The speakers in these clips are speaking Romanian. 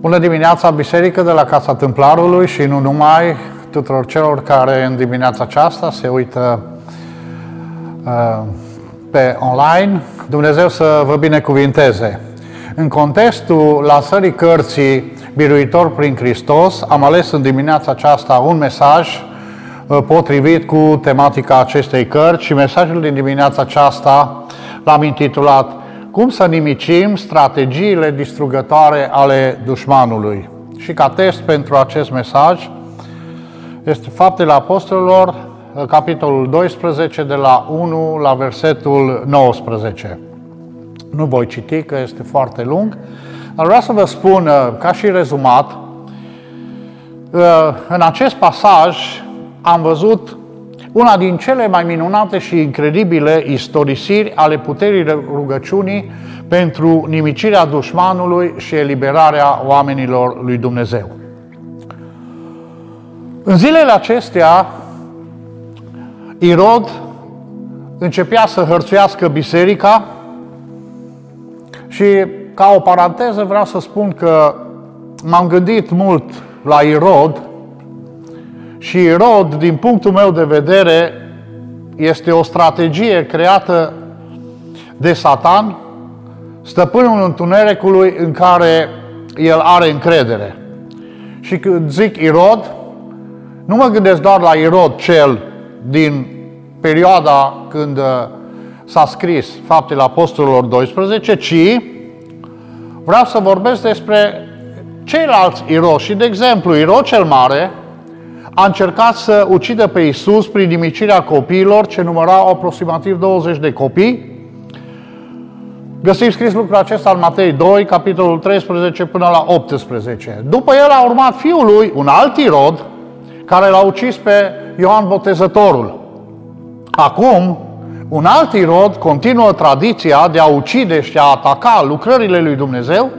Bună dimineața, biserică de la Casa Templarului și nu numai, tuturor celor care în dimineața aceasta se uită pe online. Dumnezeu să vă binecuvinteze. În contextul lansării cărții Biruitor prin Hristos, am ales în dimineața aceasta un mesaj potrivit cu tematica acestei cărți și mesajul din dimineața aceasta l-am intitulat Cum să nimicim strategiile distrugătoare ale dușmanului. Și ca test pentru acest mesaj este Faptele Apostolilor, capitolul 12, de la 1 la versetul 19. Nu voi citi că este foarte lung, dar vreau să vă spun, ca și rezumat, în acest pasaj am văzut una din cele mai minunate și incredibile istorisiri ale puterii rugăciunii pentru nimicirea dușmanului și eliberarea oamenilor lui Dumnezeu. În zilele acestea, Irod începea să hărțuiască biserica și, ca o paranteză, vreau să spun că m-am gândit mult la Irod. Și Irod, din punctul meu de vedere, este o strategie creată de Satan, stăpânul întunericului în care el are încredere. Și când zic Irod, nu mă gândesc doar la Irod cel din perioada când s-a scris Faptele Apostolilor 12, ci vreau să vorbesc despre ceilalți Irod. Și, de exemplu, Irod cel Mare a încercat să ucidă pe Iisus prin nimicirea copiilor, ce numărau aproximativ 20 de copii. Găsim scris lucrul acesta în Matei 2, capitolul 13 până la 18. După el a urmat fiul lui, un alt Irod, care l-a ucis pe Ioan Botezătorul. Acum, un alt Irod continuă tradiția de a ucide și a ataca lucrările lui Dumnezeu.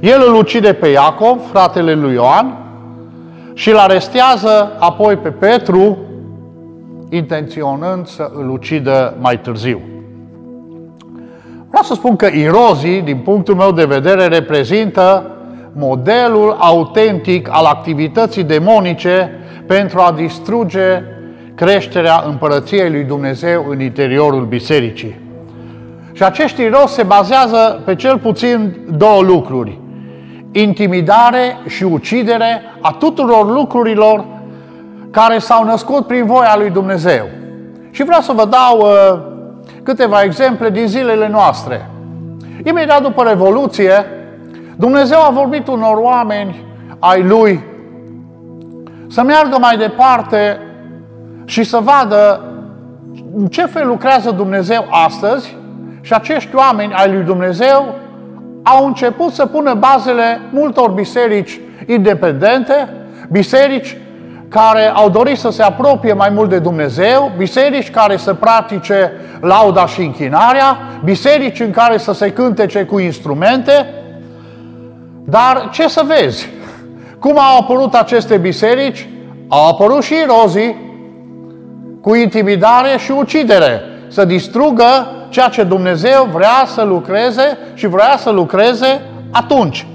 El îl ucide pe Iacob, fratele lui Ioan, și îl arestează apoi pe Petru, intenționând să îl ucidă mai târziu. Vreau să spun că irozii, din punctul meu de vedere, reprezintă modelul autentic al activității demonice pentru a distruge creșterea împărăției lui Dumnezeu în interiorul bisericii. Și acești irozi se bazează pe cel puțin două lucruri: intimidare și ucidere a tuturor lucrurilor care s-au născut prin voia lui Dumnezeu. Și vreau să vă dau câteva exemple din zilele noastre. Imediat după Revoluție, Dumnezeu a vorbit unor oameni ai Lui să meargă mai departe și să vadă în ce fel lucrează Dumnezeu astăzi, și acești oameni ai Lui Dumnezeu au început să pună bazele multor biserici independente, biserici care au dorit să se apropie mai mult de Dumnezeu, biserici care să practice lauda și închinarea, biserici în care să se cântece cu instrumente. Dar ce să vezi? Cum au apărut aceste biserici? Au apărut și irozii cu intimidare și ucidere, să distrugă ceea ce Dumnezeu vrea să lucreze și vrea să lucreze atunci.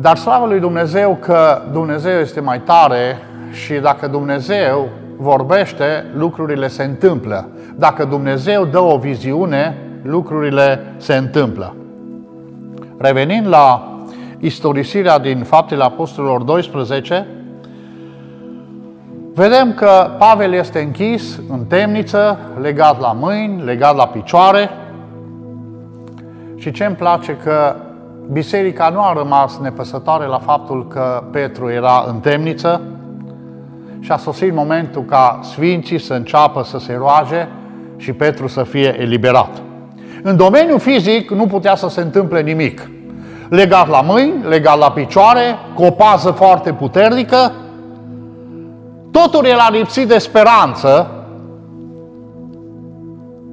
Dar slavă lui Dumnezeu că Dumnezeu este mai tare și dacă Dumnezeu vorbește, lucrurile se întâmplă. Dacă Dumnezeu dă o viziune, lucrurile se întâmplă. Revenind la istorisirea din Faptele Apostolilor 12, vedem că Pavel este închis în temniță, legat la mâini, legat la picioare. Și ce îmi place că biserica nu a rămas nepăsătoare la faptul că Petru era în temniță și a sosit momentul ca sfinții să înceapă să se roage și Petru să fie eliberat. În domeniul fizic nu putea să se întâmple nimic. Legat la mâini, legat la picioare, cu o pază foarte puternică, totul era lipsit de speranță.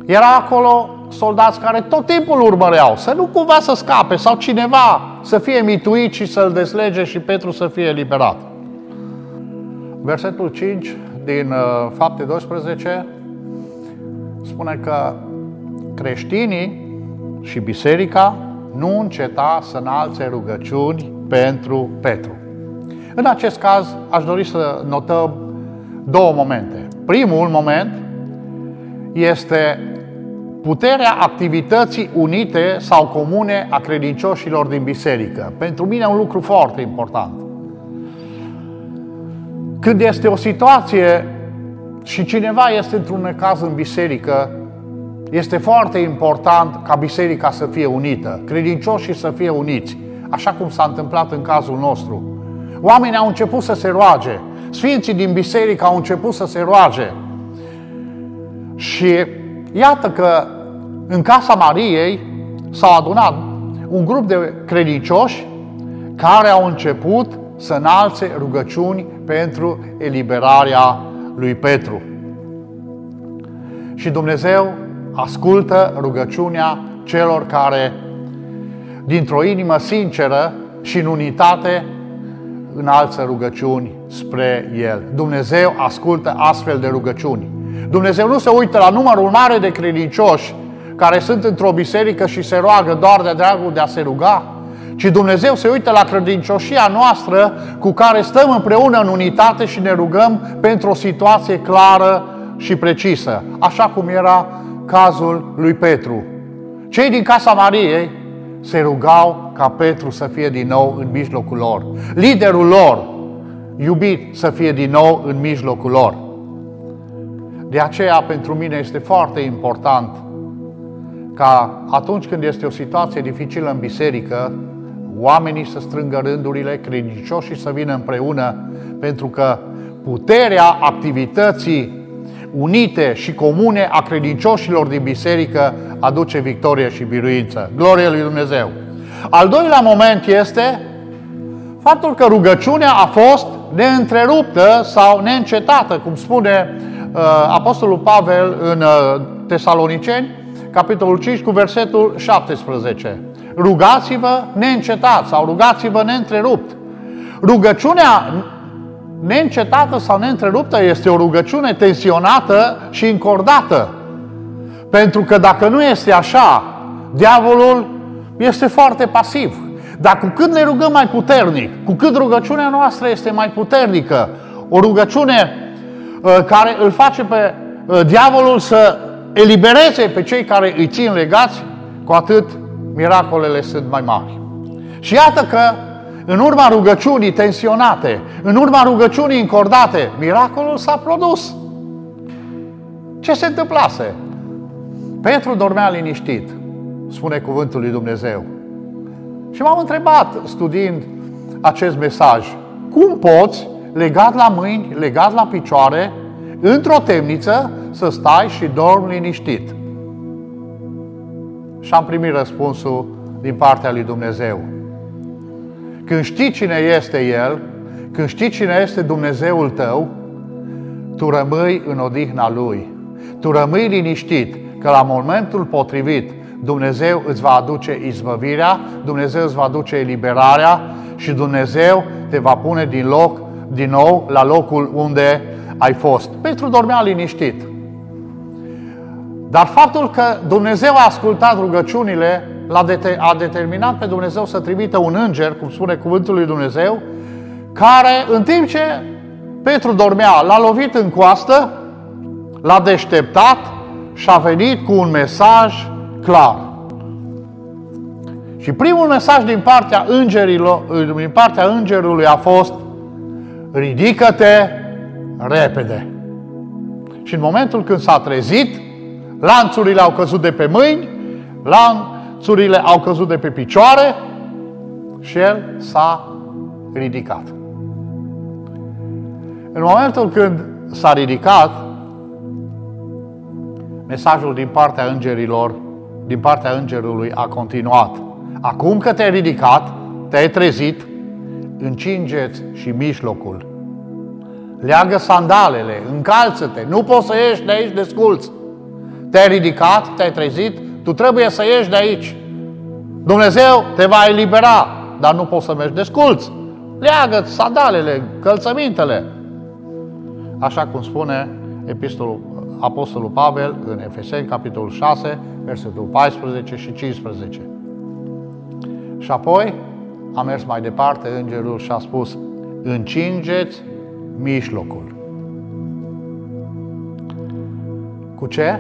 Era acolo soldați care tot timpul urmăreau să nu cumva să scape sau cineva să fie mituit și să-l deslege și Petru să fie eliberat. Versetul 5 din Fapte 12 spune că creștinii și biserica nu înceta să înalțe rugăciuni pentru Petru. În acest caz aș dori să notăm două momente. Primul moment este puterea activității unite sau comune a credincioșilor din biserică. Pentru mine e un lucru foarte important. Când este o situație și cineva este într-un necaz în biserică, este foarte important ca biserica să fie unită, credincioșii să fie uniți, așa cum s-a întâmplat în cazul nostru. Oamenii au început să se roage, sfinții din biserică au început să se roage. Și iată că în Casa Mariei s-au adunat un grup de credincioși care au început să înalțe rugăciuni pentru eliberarea lui Petru. Și Dumnezeu ascultă rugăciunea celor care, dintr-o inimă sinceră și în unitate, înalță rugăciuni spre El. Dumnezeu ascultă astfel de rugăciuni. Dumnezeu nu se uită la numărul mare de credincioși care sunt într-o biserică și se roagă doar de dragul de a se ruga, ci Dumnezeu se uită la credincioșia noastră cu care stăm împreună în unitate și ne rugăm pentru o situație clară și precisă, așa cum era cazul lui Petru. Cei din Casa Mariei se rugau ca Petru să fie din nou în mijlocul lor. Liderul lor iubit să fie din nou în mijlocul lor. De aceea, pentru mine este foarte important ca atunci când este o situație dificilă în biserică, oamenii să strângă rândurile, credincioșii să vină împreună, pentru că puterea activității unite și comune a credincioșilor din biserică aduce victorie și biruință. Glorie lui Dumnezeu! Al doilea moment este faptul că rugăciunea a fost neîntreruptă sau neîncetată, cum spune Apostolul Pavel în Tesaloniceni, capitolul 5 cu versetul 17. Rugați-vă neîncetat sau rugați-vă neîntrerupt. Rugăciunea neîncetată sau neîntreruptă este o rugăciune tensionată și încordată. Pentru că dacă nu este așa, diavolul este foarte pasiv. Dar cu cât ne rugăm mai puternic, cu cât rugăciunea noastră este mai puternică, o rugăciune care îl face pe diavolul să elibereze pe cei care îi țin legați, cu atât miracolele sunt mai mari. Și iată că în urma rugăciunii tensionate, în urma rugăciunii încordate, miracolul s-a produs. Ce se întâmplase? Petru dormea liniștit, spune cuvântul lui Dumnezeu. Și m-am întrebat, studiind acest mesaj, cum poți, legat la mâini, legat la picioare, într-o temniță, să stai și dormi liniștit? Și am primit răspunsul din partea lui Dumnezeu. Când știi cine este El, când știi cine este Dumnezeul tău, tu rămâi în odihna Lui. Tu rămâi liniștit că la momentul potrivit Dumnezeu îți va aduce izbăvirea, Dumnezeu îți va aduce eliberarea și Dumnezeu te va pune din nou la locul unde ai fost. Petru dormea liniștit. Dar faptul că Dumnezeu a ascultat rugăciunile a determinat pe Dumnezeu să trimită un înger, cum spune cuvântul lui Dumnezeu, care în timp ce Petru dormea, l-a lovit în coastă, l-a deșteptat și a venit cu un mesaj clar. Și primul mesaj din partea îngerului a fost: ridică-te repede. Și în momentul când s-a trezit, lanțurile au căzut de pe mâini, lanțurile au căzut de pe picioare și el s-a ridicat. În momentul când s-a ridicat, mesajul din partea îngerului a continuat. Acum că te-ai ridicat, te-ai trezit, încinge-ți și mijlocul. Leagă sandalele, încalță-te, nu poți să ieși de aici desculț. Te-ai ridicat, te-ai trezit, tu trebuie să ieși de aici. Dumnezeu te va elibera, dar nu poți să mergi desculț. Leagă-ți sandalele, călțămintele. Așa cum spune Apostolul Pavel în Efeseni, capitolul 6, versetul 14 și 15. Și apoi a mers mai departe îngerul și a spus: încingeți mijlocul. Cu ce?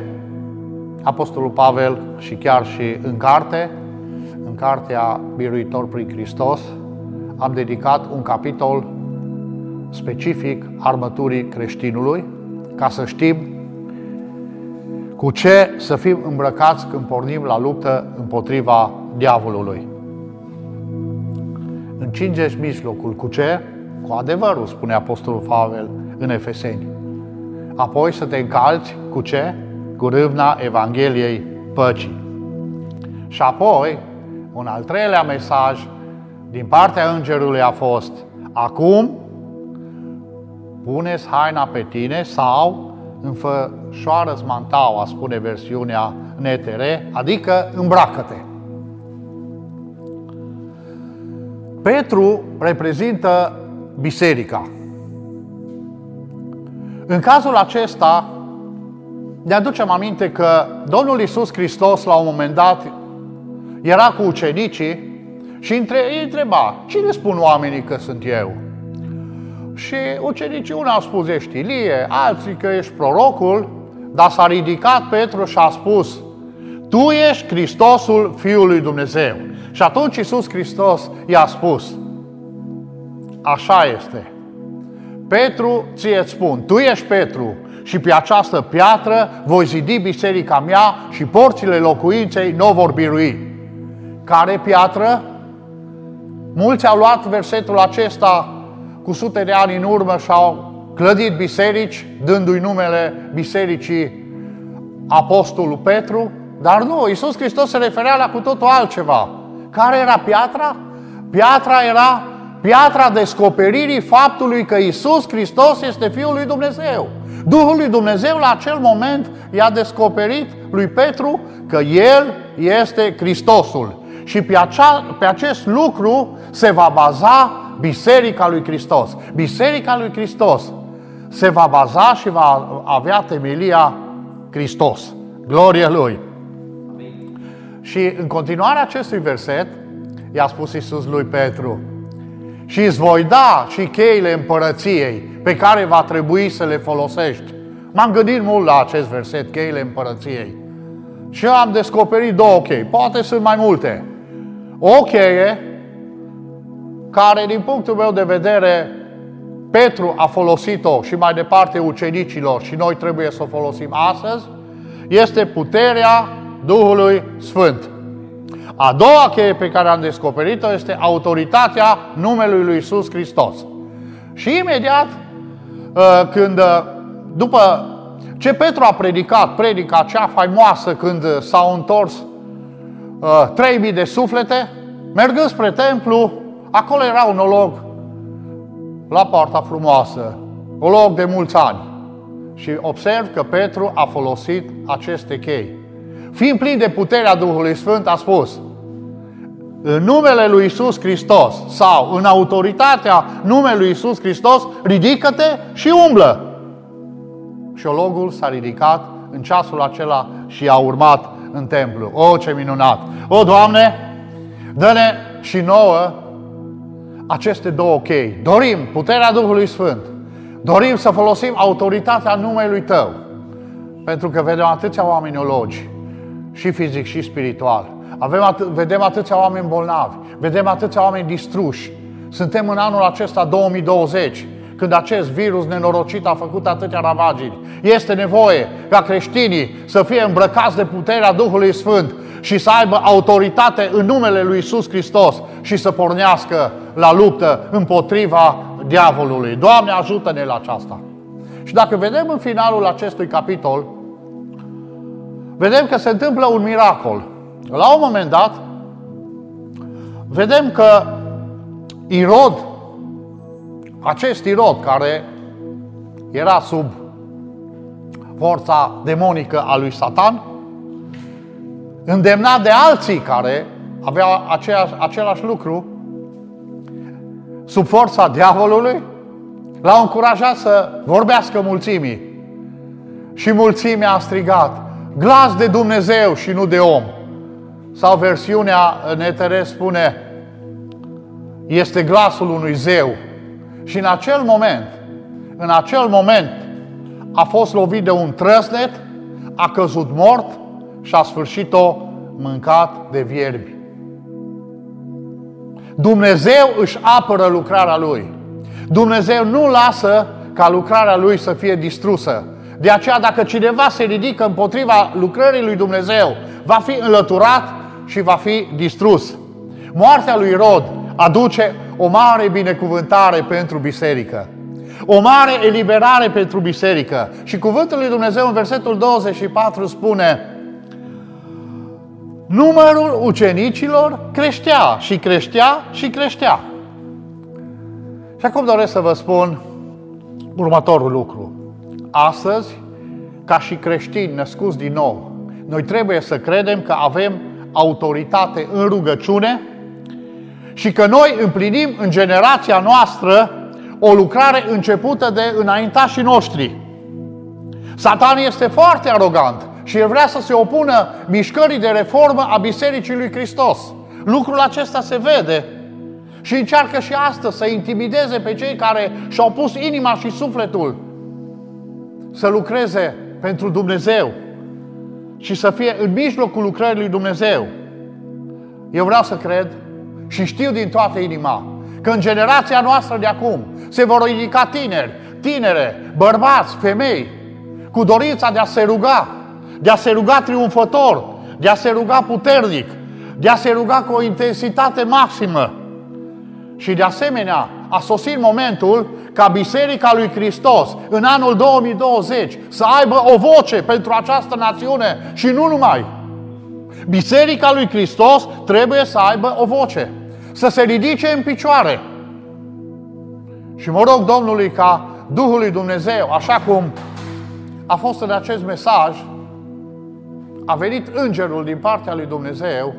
Apostolul Pavel și chiar și în carte, în cartea Biruitor prin Hristos, am dedicat un capitol specific armăturii creștinului, ca să știm cu ce să fim îmbrăcați când pornim la luptă împotriva diavolului. Încingeți mijlocul cu ce? Cu adevărul, spune apostolul Pavel în Efeseni. Apoi să te încalți cu ce? Cu râvna Evangheliei păcii. Și apoi, un al treilea mesaj din partea îngerului a fost: acum puneți haina pe tine sau înfășoară-ți mantaua, spune versiunea NTR, adică îmbracă-te. Petru reprezintă biserica. În cazul acesta ne aducem aminte că Domnul Iisus Hristos la un moment dat era cu ucenicii și ei întreba: cine spun oamenii că sunt eu? Și ucenicii, unii au spus: ești Ilie, alții că ești prorocul, dar s-a ridicat Petru și a spus: tu ești Hristosul Fiului Dumnezeu. Și atunci Iisus Hristos i-a spus: așa este. Petru, ție-ți spun, tu ești Petru și pe această piatră voi zidi biserica mea și porțile locuinței nu vor birui. Care piatră? Mulți au luat versetul acesta cu sute de ani în urmă și au clădit biserici, dându-i numele bisericii Apostolul Petru, dar nu, Iisus Hristos se referea la cu totul altceva. Care era piatra? Piatra era piatra descoperirii faptului că Iisus Hristos este Fiul lui Dumnezeu. Duhul lui Dumnezeu la acel moment i-a descoperit lui Petru că El este Hristosul. Și pe acest lucru se va baza Biserica lui Hristos. Biserica lui Hristos se va baza și va avea temelia Hristos. Glorie Lui! Amin. Și în continuarea acestui verset i-a spus Iisus lui Petru: și îți voi da și cheile împărăției pe care va trebui să le folosești. M-am gândit mult la acest verset, cheile împărăției. Și eu am descoperit două chei, poate sunt mai multe. O cheie care, din punctul meu de vedere, Petru a folosit-o și mai departe ucenicilor și noi trebuie să o folosim astăzi, este puterea Duhului Sfânt. A doua cheie pe care am descoperit-o este autoritatea numelui lui Iisus Hristos. Și imediat, după ce Petru a predicat, predica acea faimoasă când s-au întors 3.000 de suflete, mergând spre templu, acolo era un olog la Poarta Frumoasă, olog de mulți ani. Și observ că Petru a folosit aceste chei. Fiind plin de puterea Duhului Sfânt, a spus: în numele lui Iisus Hristos sau în autoritatea numelui Iisus Hristos, ridică-te și umblă. Și ologul s-a ridicat în ceasul acela și a urmat în templu. O, ce minunat! O, Doamne, dă-ne și nouă aceste două chei. Dorim puterea Duhului Sfânt. Dorim să folosim autoritatea numelui Tău. Pentru că vedem atâția oameni ologi, și fizic și spiritual. Vedem atâția oameni bolnavi. Vedem atâția oameni distruși. Suntem în anul acesta 2020. Când acest virus nenorocit a făcut atâtea ravagiri. Este nevoie ca creștinii să fie îmbrăcați de puterea Duhului Sfânt și să aibă autoritate în numele lui Iisus Hristos și să pornească la luptă împotriva diavolului. Doamne, ajută-ne la aceasta! Și dacă vedem în finalul acestui capitol, vedem că se întâmplă un miracol. La un moment dat, vedem că Irod, care era sub forța demonică a lui Satan, îndemnat de alții care aveau același lucru, sub forța diavolului, l-au încurajat să vorbească mulțimii. Și mulțimea a strigat: glas de Dumnezeu și nu de om. Sau versiunea NTR spune: este glasul unui zeu. Și în acel moment a fost lovit de un trăsnet, a căzut mort și a sfârșit-o mâncat de vierbi. Dumnezeu își apără lucrarea Lui. Dumnezeu nu lasă ca lucrarea Lui să fie distrusă. De aceea, dacă cineva se ridică împotriva lucrării lui Dumnezeu, va fi înlăturat și va fi distrus. Moartea lui Irod aduce o mare binecuvântare pentru biserică. O mare eliberare pentru biserică. Și cuvântul lui Dumnezeu în versetul 24 spune: numărul ucenicilor creștea și creștea și creștea. Și acum doresc să vă spun următorul lucru. Astăzi, ca și creștini născuți din nou, noi trebuie să credem că avem autoritate în rugăciune și că noi împlinim în generația noastră o lucrare începută de înaintașii noștri. Satan este foarte arogant și el vrea să se opună mișcării de reformă a Bisericii lui Hristos. Lucrul acesta se vede și încearcă și astăzi să intimideze pe cei care și-au pus inima și sufletul să lucreze pentru Dumnezeu și să fie în mijlocul lucrării lui Dumnezeu. Eu vreau să cred și știu din toată inima că în generația noastră de acum se vor ridica tineri, tinere, bărbați, femei, cu dorința de a se ruga, de a se ruga triumfător, de a se ruga puternic, de a se ruga cu o intensitate maximă. Și de asemenea, a sosit momentul ca Biserica lui Hristos în anul 2020 să aibă o voce pentru această națiune și nu numai. Biserica lui Hristos trebuie să aibă o voce, să se ridice în picioare. Și mă rog Domnului ca Duhul lui Dumnezeu, așa cum a fost în acest mesaj, a venit îngerul din partea lui Dumnezeu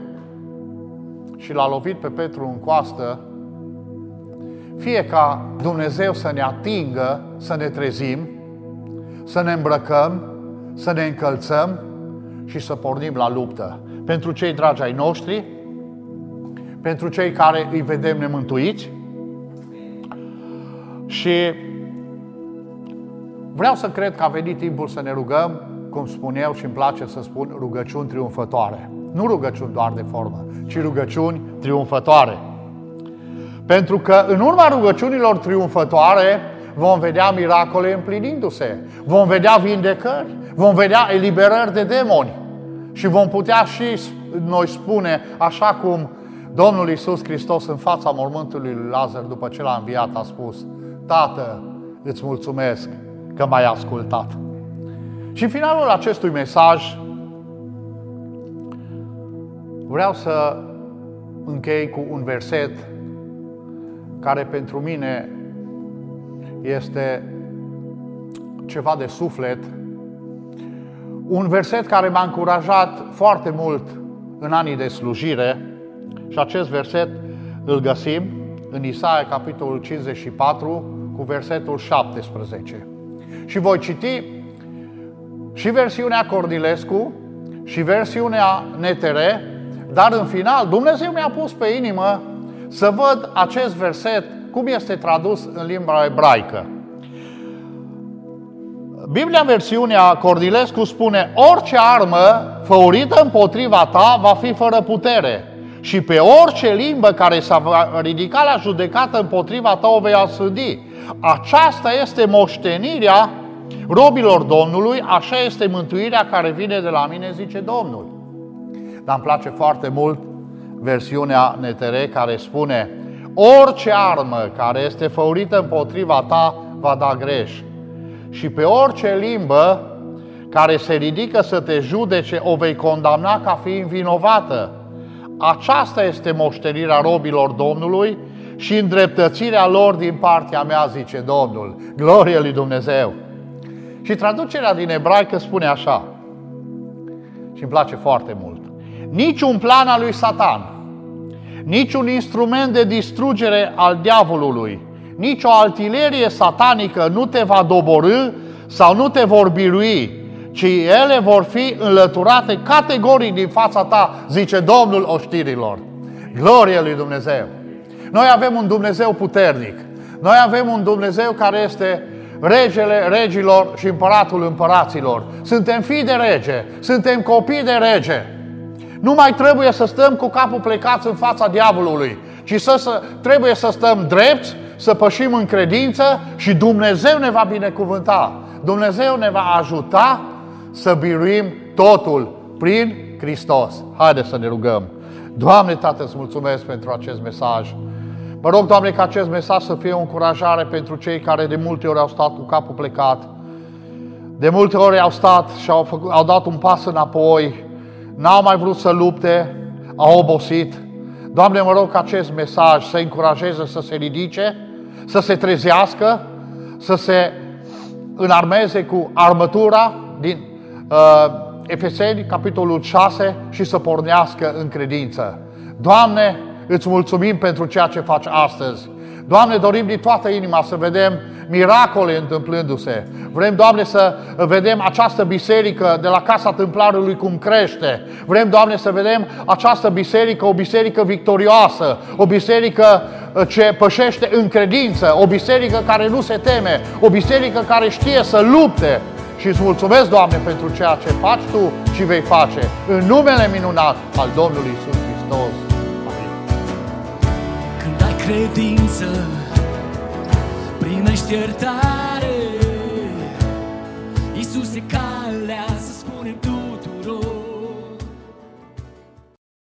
și l-a lovit pe Petru în coastă, fie ca Dumnezeu să ne atingă, să ne trezim, să ne îmbrăcăm, să ne încălțăm și să pornim la luptă. Pentru cei dragi ai noștri, pentru cei care îi vedem nemântuiți. Și vreau să cred că a venit timpul să ne rugăm, cum spun eu și îmi place să spun, rugăciuni triumfătoare. Nu rugăciuni doar de formă, ci rugăciuni triumfătoare. Pentru că în urma rugăciunilor triumfătoare vom vedea miracole împlinindu-se, vom vedea vindecări, vom vedea eliberări de demoni și vom putea și noi spune, așa cum Domnul Iisus Hristos în fața mormântului lui Lazar, după ce l-a înviat, a spus: Tată, îți mulțumesc că m-ai ascultat. Și în finalul acestui mesaj vreau să închei cu un verset care pentru mine este ceva de suflet. Un verset care m-a încurajat foarte mult în anii de slujire. Și acest verset îl găsim în Isaia, capitolul 54, cu versetul 17. Și voi citi și versiunea Cornilescu și versiunea NTR, dar în final Dumnezeu mi-a pus pe inimă să văd acest verset cum este tradus în limba ebraică. Biblia, versiunea Cornilescu, spune: orice armă făurită împotriva ta va fi fără putere și pe orice limbă care s-a ridicat la judecată împotriva ta o vei asândi. Aceasta este moștenirea robilor Domnului, așa este mântuirea care vine de la mine, zice Domnul. Dar îmi place foarte mult versiunea NTR care spune: orice armă care este făurită împotriva ta va da greș și pe orice limbă care se ridică să te judece o vei condamna ca fiind vinovată. Aceasta este moștenirea robilor Domnului și îndreptățirea lor din partea mea, zice Domnul. Glorie lui Dumnezeu! Și traducerea din ebraică spune așa, și îmi place foarte mult: niciun plan al lui Satan, niciun instrument de distrugere al diavolului, nici o artilerie satanică nu te va doborî sau nu te vor birui, ci ele vor fi înlăturate categoric din fața ta, zice Domnul oștirilor. Glorie lui Dumnezeu! Noi avem un Dumnezeu puternic. Noi avem un Dumnezeu care este regele regilor și împăratul împăraților. Suntem fii de rege, suntem copii de rege. Nu mai trebuie să stăm cu capul plecat în fața diavolului, ci trebuie să stăm drepți, să pășim în credință și Dumnezeu ne va binecuvânta. Dumnezeu ne va ajuta să biruim totul prin Hristos. Haideți să ne rugăm. Doamne, Tată, îți mulțumesc pentru acest mesaj. Mă rog, Doamne, ca acest mesaj să fie o încurajare pentru cei care de multe ori au stat cu capul plecat, de multe ori au stat și au dat un pas înapoi, n-au mai vrut să lupte, au obosit. Doamne, mă rog ca acest mesaj să încurajeze să se ridice, să se trezească, să se înarmeze cu armătura din Efeseni, capitolul 6, și să pornească în credință. Doamne, îți mulțumim pentru ceea ce faci astăzi. Doamne, dorim din toată inima să vedem miracole întâmplându-se. Vrem, Doamne, să vedem această biserică de la Casa Templarului cum crește. Vrem, Doamne, să vedem această biserică, o biserică victorioasă, o biserică ce pășește în credință, o biserică care nu se teme, o biserică care știe să lupte. Și îți mulțumesc, Doamne, pentru ceea ce faci Tu și vei face. În numele minunat al Domnului Iisus Hristos. Amin. Când ai credință, primești iertare. Iisus e calea, să spunem tu.